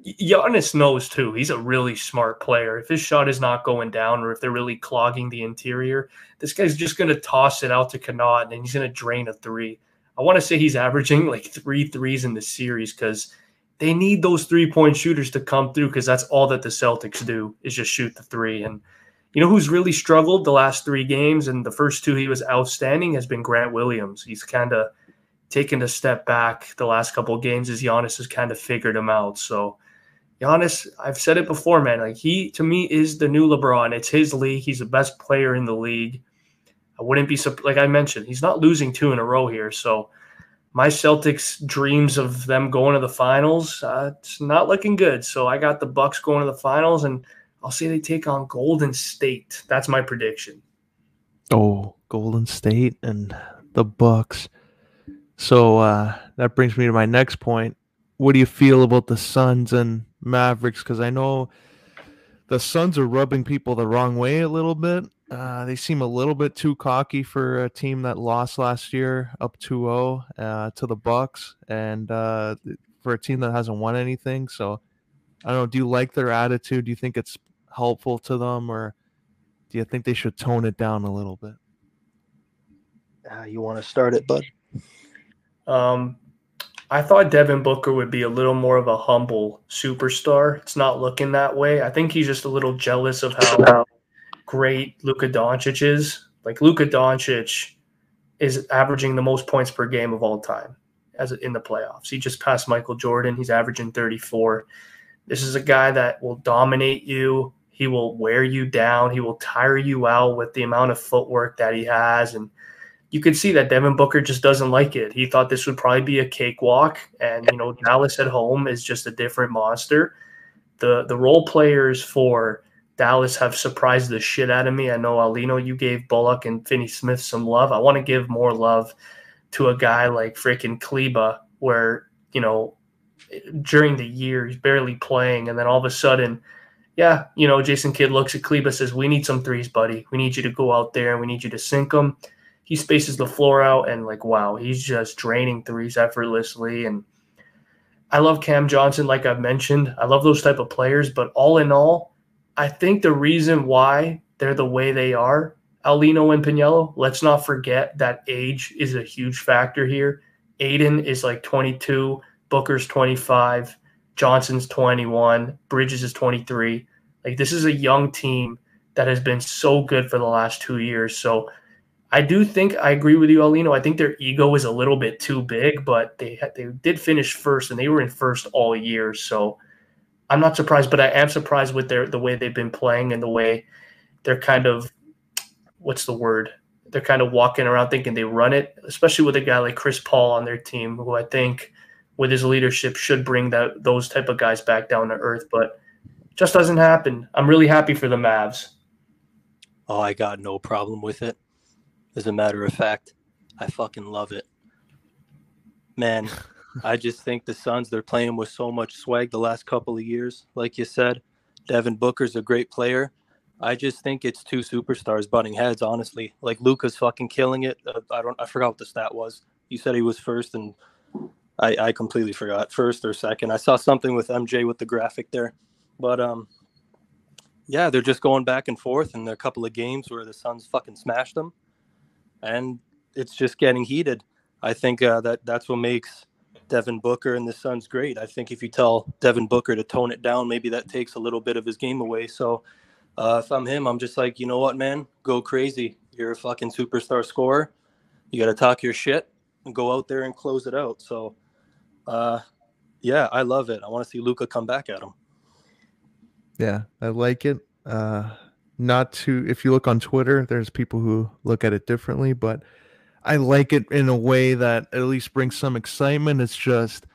Giannis knows too. He's a really smart player. If his shot is not going down, or if they're really clogging the interior, this guy's just going to toss it out to Connaughton, and he's going to drain a three. I want to say he's averaging like three threes in the series, because they need those three-point shooters to come through, because that's all that the Celtics do is just shoot the three. And you know who's really struggled the last three games, and the first two he was outstanding, has been Grant Williams. He's kind of taken a step back the last couple of games as Giannis has kind of figured him out. So Giannis, I've said it before, man, like, he, to me, is the new LeBron. It's his league. He's the best player in the league. I wouldn't be, like I mentioned, he's not losing two in a row here. So my Celtics dreams of them going to the finals, uh, it's not looking good. So I got the Bucks going to the finals, and I'll say they take on Golden State. That's my prediction. Oh, Golden State and the Bucks. So uh, that brings me to my next point. What do you feel about the Suns and Mavericks? Because I know the Suns are rubbing people the wrong way a little bit. Uh, they seem a little bit too cocky for a team that lost last year up two oh uh, to the Bucks, and uh, for a team that hasn't won anything. So I don't know. Do you like their attitude? Do you think it's helpful to them, or do you think they should tone it down a little bit? Uh, you want to start it, bud? Um, I thought Devin Booker would be a little more of a humble superstar. It's not looking that way. I think he's just a little jealous of how, how great Luka Doncic is. Like, Luka Doncic is averaging the most points per game of all time as in the playoffs. He just passed Michael Jordan. He's averaging thirty-four. This is a guy that will dominate you. He will wear you down. He will tire you out with the amount of footwork that he has, and you could see that Devin Booker just doesn't like it. He thought this would probably be a cakewalk, and, you know, Dallas at home is just a different monster. The the role players for Dallas have surprised the shit out of me. I know, Alino, you gave Bullock and Finney Smith some love. I want to give more love to a guy like freaking Kleba, where, you know, during the year. He's barely playing. And then all of a sudden, yeah, you know, Jason Kidd looks at Kleba, says, we need some threes, buddy. We need you to go out there and we need you to sink them. He spaces the floor out and, like, wow, he's just draining threes effortlessly. And I love Cam Johnson, like I've mentioned. I love those type of players. But all in all, I think the reason why they're the way they are, Alino and Piniello, let's not forget that age is a huge factor here. Aiden is like twenty-two, Booker's twenty-five, Johnson's twenty-one, Bridges is twenty-three. Like, this is a young team that has been so good for the last two years. So I do think I agree with you, Alino. I think their ego is a little bit too big, but they they did finish first, and they were in first all year. So I'm not surprised, but I am surprised with their the way they've been playing and the way they're kind of what's the word? They're kind of walking around thinking they run it, especially with a guy like Chris Paul on their team, who I think with his leadership should bring that those type of guys back down to earth, but just doesn't happen. I'm really happy for the Mavs. Oh, I got no problem with it. As a matter of fact, I fucking love it. Man, I just think the Suns, they're playing with so much swag the last couple of years. Like you said, Devin Booker's a great player. I just think it's two superstars butting heads, honestly. Like, Luka's fucking killing it. Uh, I don't. I forgot what the stat was. You said he was first, and I, I completely forgot. First or second. I saw something with M J with the graphic there. But, um, yeah, they're just going back and forth, and there are a couple of games where the Suns fucking smashed them, and it's just getting heated. I think uh, that that's what makes Devin Booker and the Suns great. I think if you tell Devin Booker to tone it down, maybe that takes a little bit of his game away. So, Uh, if I'm him, I'm just like, you know what, man? Go crazy. You're a fucking superstar scorer. You got to talk your shit and go out there and close it out. So, uh, yeah, I love it. I want to see Luka come back at him. Yeah, I like it. Uh, not to, if you look on Twitter, there's people who look at it differently, but I like it in a way that at least brings some excitement. It's just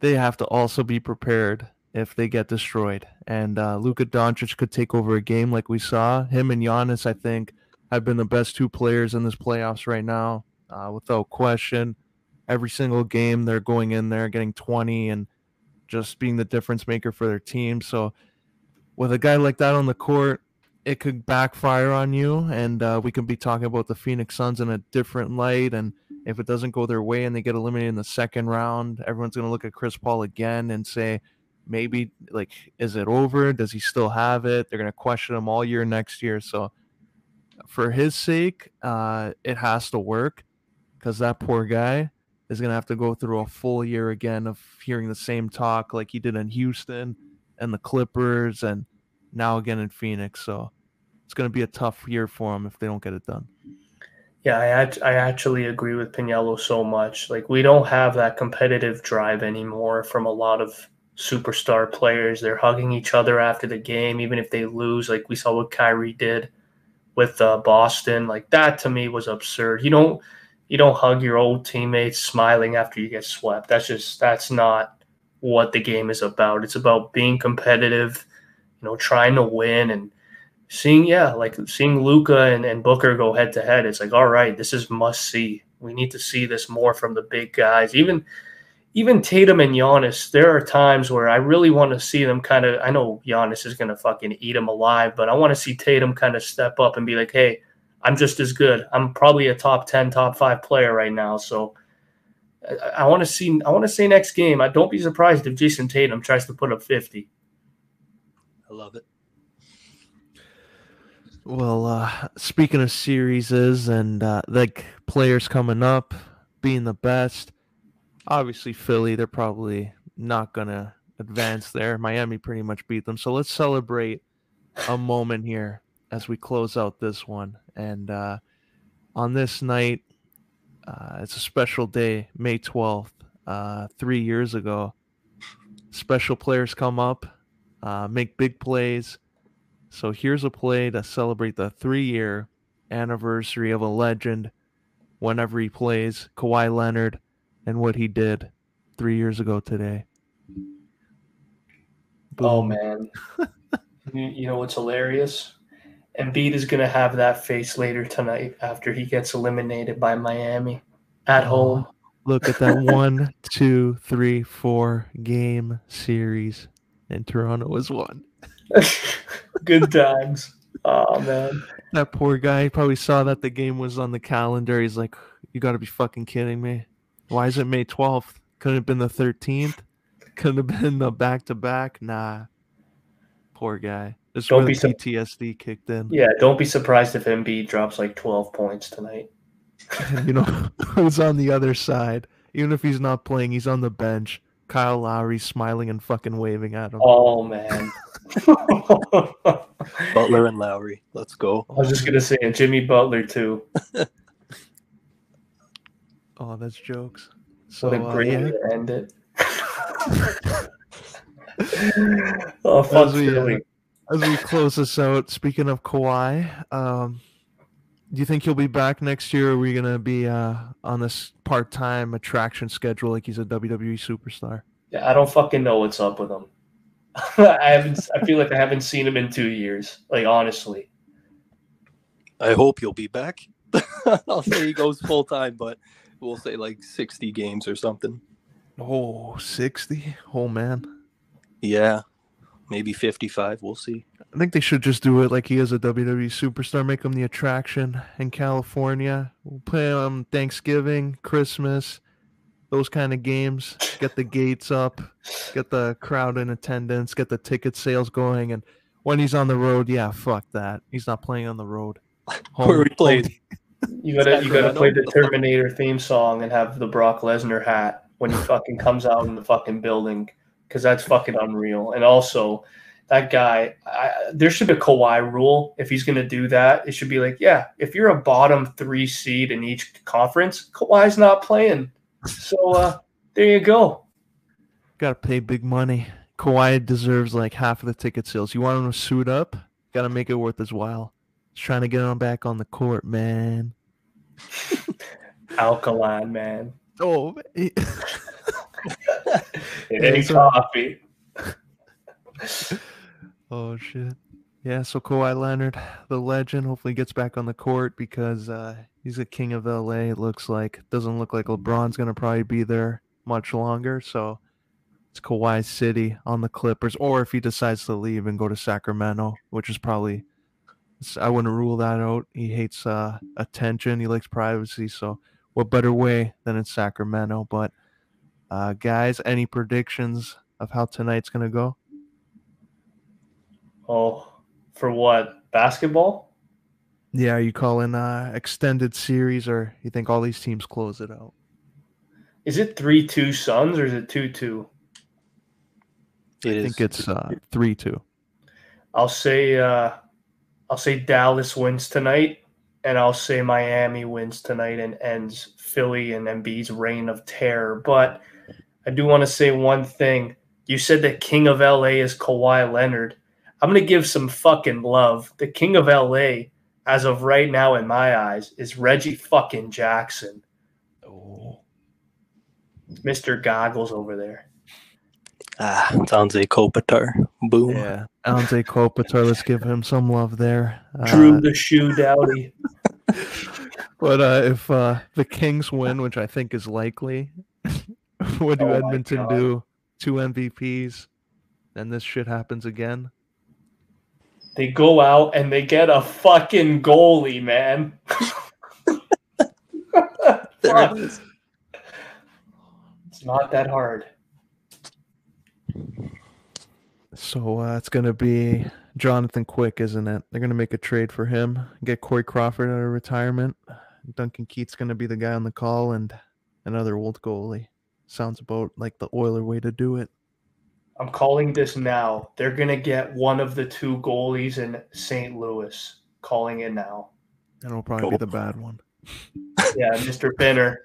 they have to also be prepared if they get destroyed. And uh, Luka Doncic could take over a game like we saw. Him and Giannis, I think, have been the best two players in this playoffs right now, uh, without question. Every single game, they're going in there, getting twenty, and just being the difference maker for their team. So with a guy like that on the court, it could backfire on you, and uh, we could be talking about the Phoenix Suns in a different light. And if it doesn't go their way and they get eliminated in the second round, everyone's going to look at Chris Paul again and say, maybe, like, is it over? Does he still have it? They're going to question him all year next year. So for his sake, uh, it has to work, because that poor guy is going to have to go through a full year again of hearing the same talk like he did in Houston and the Clippers and now again in Phoenix. So it's going to be a tough year for him if they don't get it done. Yeah, I, I actually agree with Piniello so much. Like, we don't have that competitive drive anymore from a lot of superstar players. They're hugging each other after the game, even if they lose, like we saw what Kyrie did with uh, Boston. Like, that to me was absurd. You don't you don't hug your old teammates smiling after you get swept. That's just that's not what the game is about. It's about being competitive, you know, trying to win, and seeing yeah, like seeing Luka and, and Booker go head to head. It's like, all right, this is must see. We need to see this more from the big guys. Even Even Tatum and Giannis, there are times where I really want to see them kind of – I know Giannis is going to fucking eat him alive, but I want to see Tatum kind of step up and be like, hey, I'm just as good. I'm probably a top ten, top five player right now. So I, I want to see – I want to say next game, I don't be surprised if Jason Tatum tries to put up fifty. I love it. Well, uh, speaking of series and, uh, like, players coming up, being the best – obviously, Philly, they're probably not going to advance there. Miami pretty much beat them. So let's celebrate a moment here as we close out this one. And uh, on this night, uh, it's a special day, May twelfth, uh, three years ago. Special players come up, uh, make big plays. So here's a play to celebrate the three-year anniversary of a legend whenever he plays, Kawhi Leonard, and what he did three years ago today. Boom. Oh, man. You know what's hilarious? Embiid is going to have that face later tonight after he gets eliminated by Miami at home. Look at that one, two, three, four game series, and Toronto was one. Good times. Oh, man. That poor guy probably saw that the game was on the calendar. He's like, you got to be fucking kidding me. Why is it May twelfth? Couldn't have been the thirteenth. Couldn't have been the back-to-back. Nah. Poor guy. This is where the P T S D kicked in. Yeah, don't be surprised if Embiid drops like twelve points tonight. You know, who's on the other side? Even if he's not playing, he's on the bench. Kyle Lowry smiling and fucking waving at him. Oh, man. Butler and Lowry. Let's go. I was just going to say, and Jimmy Butler, too. Oh, that's jokes. So, what a great uh, yeah. way to end it. Oh, fuck, as, we, uh, as we close this out, speaking of Kawhi, um, do you think he'll be back next year? Or are we going to be uh, on this part-time attraction schedule like he's a W W E superstar? Yeah, I don't fucking know what's up with him. I haven't. I feel like I haven't seen him in two years. Like, honestly. I hope he'll be back. I'll say he goes full-time, but we'll say like sixty games or something. Oh, sixty? Oh, man. Yeah. Maybe fifty-five. We'll see. I think they should just do it like he is a W W E superstar. Make him the attraction in California. We'll play him Thanksgiving, Christmas, those kind of games. Get the gates up. Get the crowd in attendance. Get the ticket sales going. And when he's on the road, yeah, fuck that. He's not playing on the road. Home, Where we played. You gotta, you gotta play the Terminator theme song and have the Brock Lesnar hat when he fucking comes out in the fucking building, because that's fucking unreal. And also, that guy, I, there should be a Kawhi rule. If he's gonna do that, it should be like, yeah, if you're a bottom three seed in each conference, Kawhi's not playing. So uh, there you go. Gotta pay big money. Kawhi deserves like half of the ticket sales. You want him to suit up? Gotta make it worth his while. Just trying to get on back on the court, man. Alkaline, man. Oh, man. It ain't so, coffee. Oh, shit. Yeah, so Kawhi Leonard, the legend, hopefully gets back on the court because uh, he's the king of L A, it looks like. Doesn't look like LeBron's going to probably be there much longer, so it's Kawhi City on the Clippers, or if he decides to leave and go to Sacramento, which is probably... I wouldn't rule that out. He hates uh, attention. He likes privacy. So what better way than in Sacramento? But, uh, guys, any predictions of how tonight's going to go? Oh, for what? Basketball? Yeah, are you calling uh, extended series, or you think all these teams close it out? Is it three two Suns, or is it two two? I is. think it's uh, three two. I'll say... Uh... I'll say Dallas wins tonight, and I'll say Miami wins tonight and ends Philly and Embiid's reign of terror. But I do want to say one thing. You said that King of L A is Kawhi Leonard. I'm going to give some fucking love. The King of L A, as of right now in my eyes, is Reggie fucking Jackson. Oh, Mister Goggles over there. Ah, it's Anze Kopitar. Boom. Yeah, Anze Kopitar. Let's give him some love there. Drew uh, the shoe dowdy. But uh, if uh, the Kings win, which I think is likely, what do oh Edmonton do? Two M V Ps, and this shit happens again? They go out and they get a fucking goalie, man. There it is. It's not that hard. So uh, it's going to be Jonathan Quick, isn't it? They're going to make a trade for him, get Corey Crawford out of retirement. Duncan Keith's going to be the guy on the call, and another old goalie. Sounds about like the Oiler way to do it. I'm calling this now. They're going to get one of the two goalies in Saint Louis. Calling it now. It'll probably Goal. be the bad one. Yeah, Mister Benner.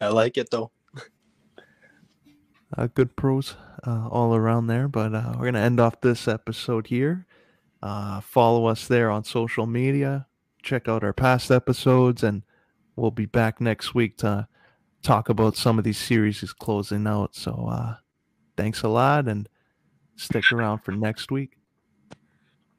I like it, though. Uh, good pros uh, all around there, but uh, we're going to end off this episode here. Uh, follow us there on social media. Check out our past episodes, and we'll be back next week to talk about some of these series closing out. So uh, thanks a lot, and stick around for next week.